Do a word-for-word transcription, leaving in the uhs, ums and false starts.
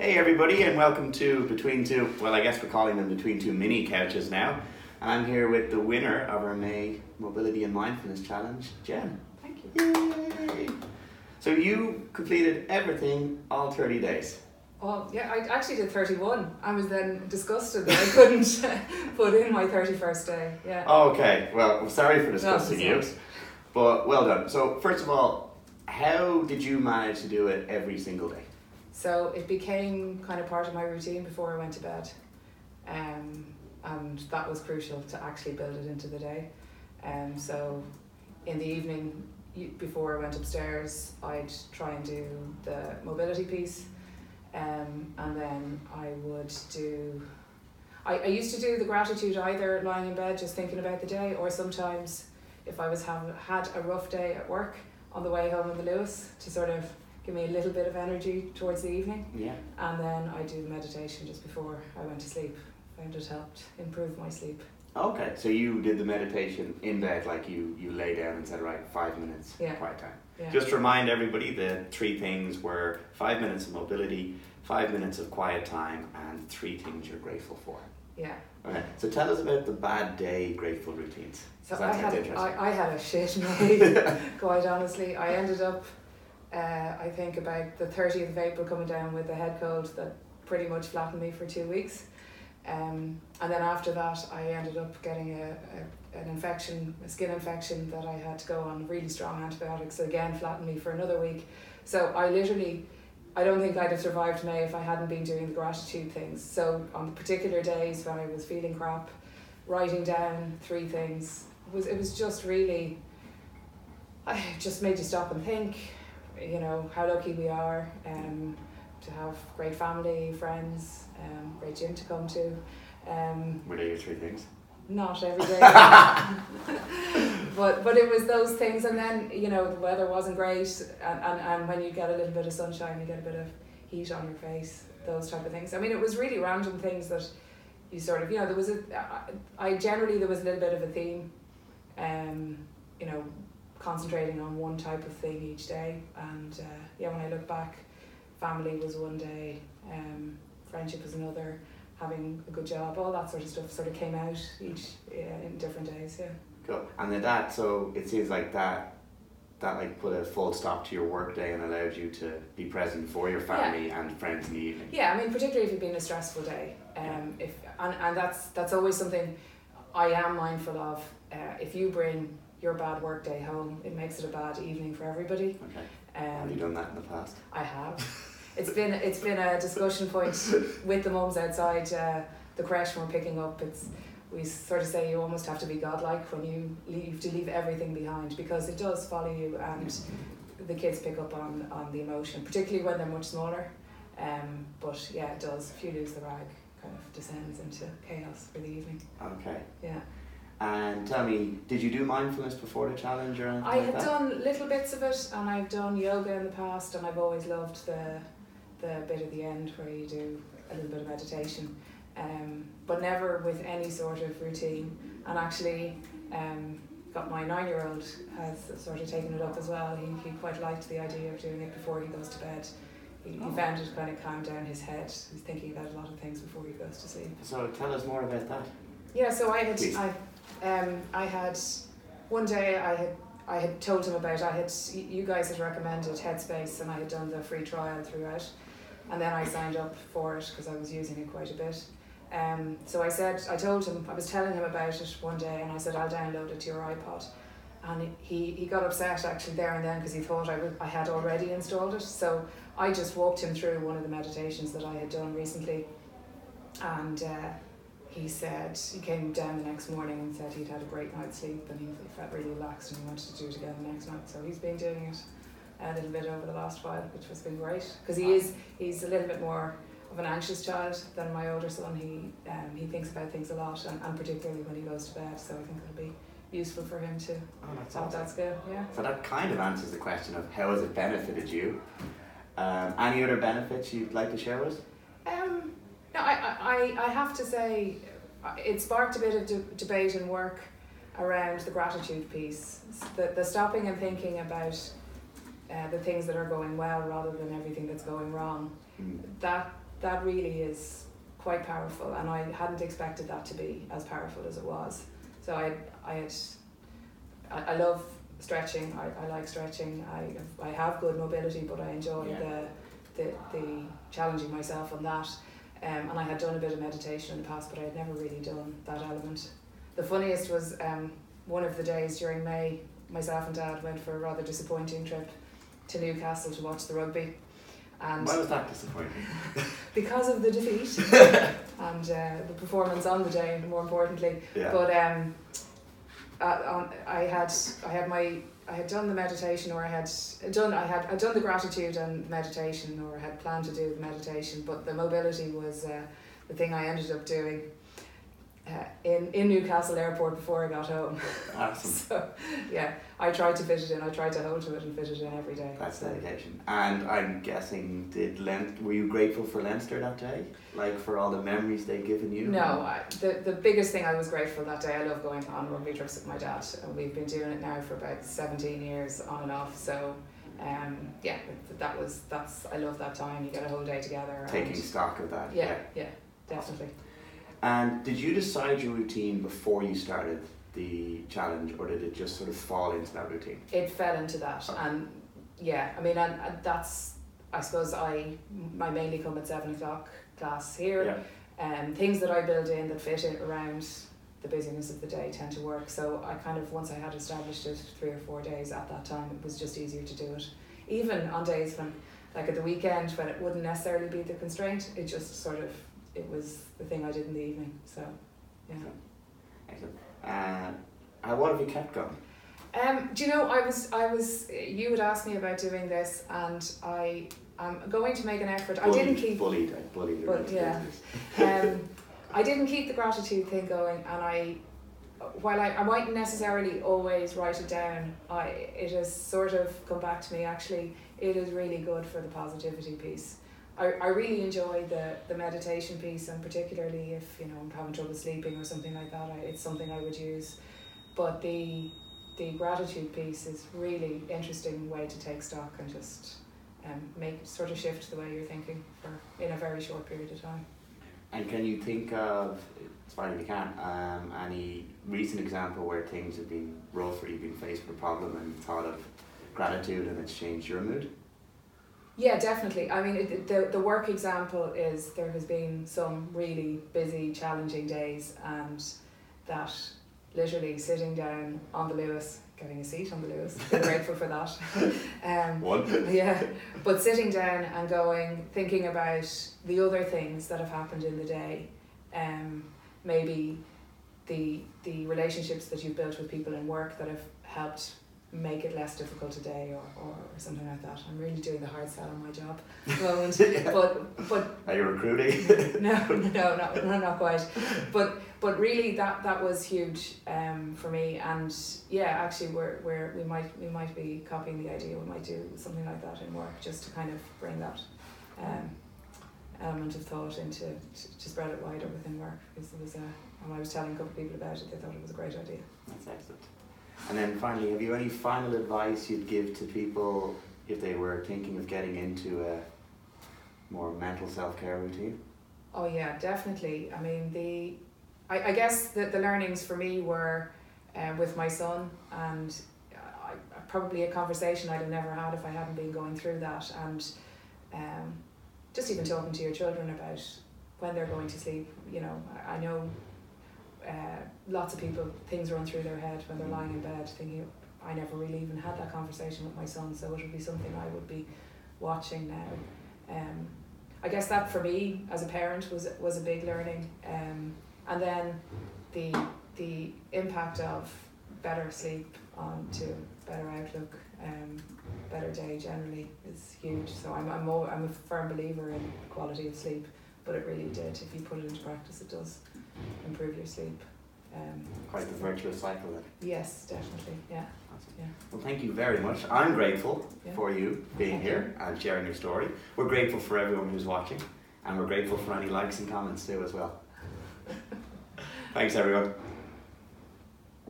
Hey everybody, and welcome to Between Two. Well, I guess we're calling them Between Two mini couches now. I'm here with the winner of our May Mobility and Mindfulness Challenge, Jen. Thank you. Yay. So you completed everything, all thirty days. Oh yeah, I actually did thirty-one. I was then disgusted that I couldn't put in my thirty-first day. Yeah. Okay. Well, I'm sorry for disgusting you, but well done. So first of all, how did you manage to do it every single day? So it became kind of part of my routine before I went to bed, um, and that was crucial to actually build it into the day. Um, so in the evening, before I went upstairs, I'd try and do the mobility piece, um, and then I would do, I, I used to do the gratitude either lying in bed just thinking about the day, or sometimes if I was have, had a rough day at work, on the way home in the Lewis to sort of give me a little bit of energy towards the evening. Yeah. And then I do meditation just before I went to sleep. I found it helped improve my sleep. Okay, so you did the meditation in bed, like you, you lay down and said, right, five minutes yeah. quiet time. Yeah. Just to remind everybody, the three things were five minutes of mobility, five minutes of quiet time, and three things you're grateful for. Yeah. Okay, so tell us about the bad day grateful routines. So I had, I, I had a shit night, quite honestly. I ended up Uh, I think about the thirtieth of April coming down with a head cold that pretty much flattened me for two weeks. Um, and then after that, I ended up getting a, a an infection, a skin infection that I had to go on really strong antibiotics, again flattened me for another week. So I literally, I don't think I'd have survived May if I hadn't been doing the gratitude things. So on the particular days when I was feeling crap, writing down three things, it was, it was just really, I just made you stop and think. You know, how lucky we are um, to have great family, friends, um, great gym to come to. Um, Were they your three things? Not every day. but but it was those things, and then, you know, the weather wasn't great, and, and, and when you get a little bit of sunshine, you get a bit of heat on your face, those type of things. I mean, it was really random things that you sort of, you know, there was a, I generally, there was a little bit of a theme, um, you know, concentrating on one type of thing each day, and uh, yeah, when I look back, family was one day, um, friendship was another, having a good job, all that sort of stuff sort of came out each yeah, in different days. Yeah. Cool. And then that, so it seems like that, that like put a full stop to your work day and allowed you to be present for your family yeah. and friends in the evening. Yeah, I mean, particularly if it'd been a stressful day, um, yeah. if and and that's that's always something I am mindful of. Uh, if you bring your bad work day home, it makes it a bad evening for everybody. Okay. Um, have you done that in the past? I have. It's been it's been a discussion point with the mums outside uh, the creche when we're picking up. It's we sort of say you almost have to be godlike when you leave to leave everything behind, because it does follow you, and the kids pick up on, on the emotion, particularly when they're much smaller. Um, but yeah, it does. If you lose the rag, kind of descends into chaos for the evening. Okay. Yeah. And tell me, did you do mindfulness before the challenge or anything I like had that? Done little bits of it, and I've done yoga in the past, and I've always loved the the bit at the end where you do a little bit of meditation, um, but never with any sort of routine. And actually, um, got my nine-year-old has sort of taken it up as well. He, he quite liked the idea of doing it before he goes to bed. He oh. found it kind of calmed down his head. He's thinking about a lot of things before he goes to sleep. So tell us more about that. Yeah, so I had... I, Um, I had one day I had I had told him about I had you guys had recommended Headspace, and I had done the free trial throughout, and then I signed up for it because I was using it quite a bit. Um, so I said I told him I was telling him about it one day, and I said I'll download it to your iPod, and he, he got upset actually there and then because he thought I would, I had already installed it. So I just walked him through one of the meditations that I had done recently, and. Uh, He said he came down the next morning and said he'd had a great night's sleep, and he felt really relaxed, and he wanted to do it again the next night. So he's been doing it a little bit over the last while, which has been great, because he is he's a little bit more of an anxious child than my older son. He um, he thinks about things a lot, and, and particularly when he goes to bed. So I think it'll be useful for him to oh, that's have awesome. that skill. Yeah. So that kind of answers the question of how has it benefited you. Um, any other benefits you'd like to share with us? Um. No, I, I, I have to say it sparked a bit of de- debate and work around the gratitude piece, the, the stopping and thinking about uh, the things that are going well rather than everything that's going wrong. Mm. That that really is quite powerful, and I hadn't expected that to be as powerful as it was. So I I had, I, I love stretching. I, I like stretching. I I have good mobility, but I enjoy yeah. the, the the challenging myself on that. Um, and I had done a bit of meditation in the past, but I had never really done that element. The funniest was um, one of the days during May, myself and Dad went for a rather disappointing trip to Newcastle to watch the rugby. And why was that disappointing? Because of the defeat and uh, the performance on the day, more importantly. Yeah. But um, I, I had I had my I had done the meditation, or I had done I had I'd done the gratitude and meditation, or I had planned to do the meditation, but the mobility was uh, the thing I ended up doing uh, in in Newcastle Airport before I got home. Awesome. So yeah, I tried to fit it in. I tried to hold to it and fit it in every day. That's so. Dedication. And I'm guessing, did Leinster? Were you grateful for Leinster that day? Like for all the memories they've given you? No, I, the the biggest thing I was grateful that day. I love going on rugby trips with my dad, and we've been doing it now for about seventeen years on and off. So, um, yeah, that was that's I love that time. You get a whole day together. Taking and, stock of that. Yeah, yeah, yeah, definitely. And did you decide your routine before you started the challenge, or did it just sort of fall into that routine? It fell into that, okay. and yeah, I mean, and, and that's I suppose I I mainly come at seven o'clock class here, and yeah. um, things that I build in that fit it around the busyness of the day tend to work. So I kind of once I had established it three or four days at that time, it was just easier to do it. Even on days when, like at the weekend, when it wouldn't necessarily be the constraint, it just sort of it was the thing I did in the evening. So yeah. Okay. Excellent. Uh, and what have you kept going? Um, do you know, I was, I was, you would ask me about doing this, and I am going to make an effort. Bullied, I didn't keep... Bullied, I bullied. But, yeah. um, I didn't keep the gratitude thing going, and I, while I, I mightn't necessarily always write it down, I it has sort of come back to me, actually, it is really good for the positivity piece. I, I really enjoy the, the meditation piece, and particularly if you know I'm having trouble sleeping or something like that, I, it's something I would use. But the the gratitude piece is really interesting way to take stock and just um, make sort of shift the way you're thinking for in a very short period of time. And can you think of, as far as you can, um, any recent example where things have been rough or you've been faced with a problem and thought of gratitude and it's changed your mood? Yeah, definitely. I mean, it, the the work example is there has been some really busy, challenging days, and that literally sitting down on the Lewis, getting a seat on the Lewis, I'm grateful for that. Um, One. Yeah, but sitting down and going, thinking about the other things that have happened in the day, um, maybe the the relationships that you've built with people in work that have helped make it less difficult today, or, or something like that. I'm really doing the hard sell on my job at the moment. yeah. But but are you recruiting? no, no, not no, not quite. But but really that, that was huge um for me, and yeah, actually we're we're we might we might be copying the idea. We might do something like that in work, just to kind of bring that um element of thought into to, to spread it wider within work, because it was a, when I was telling a couple of people about it, they thought it was a great idea. That's excellent. And then finally, have you any final advice you'd give to people if they were thinking of getting into a more mental self-care routine? Oh yeah, definitely. I mean, the I, I guess that the learnings for me were uh, with my son, and I, probably a conversation I'd have never had if I hadn't been going through that, and um, just even talking to your children about when they're going to sleep. You know, I, I know Uh, lots of people, things run through their head when they're lying in bed thinking, I never really even had that conversation with my son, so it would be something I would be watching now. Um, I guess that for me as a parent was was a big learning. Um, and then the the impact of better sleep onto better outlook, um, better day generally is huge. So I'm I'm, all, I'm a firm believer in quality of sleep, but it really did, if you put it into practice, it does improve your sleep. Um, Quite the virtuous cycle then. Yes, definitely, yeah. Awesome. Yeah. Well, thank you very much. I'm grateful yeah. for you being okay. here and sharing your story. We're grateful for everyone who's watching, and we're grateful for any likes and comments too as well. Thanks everyone.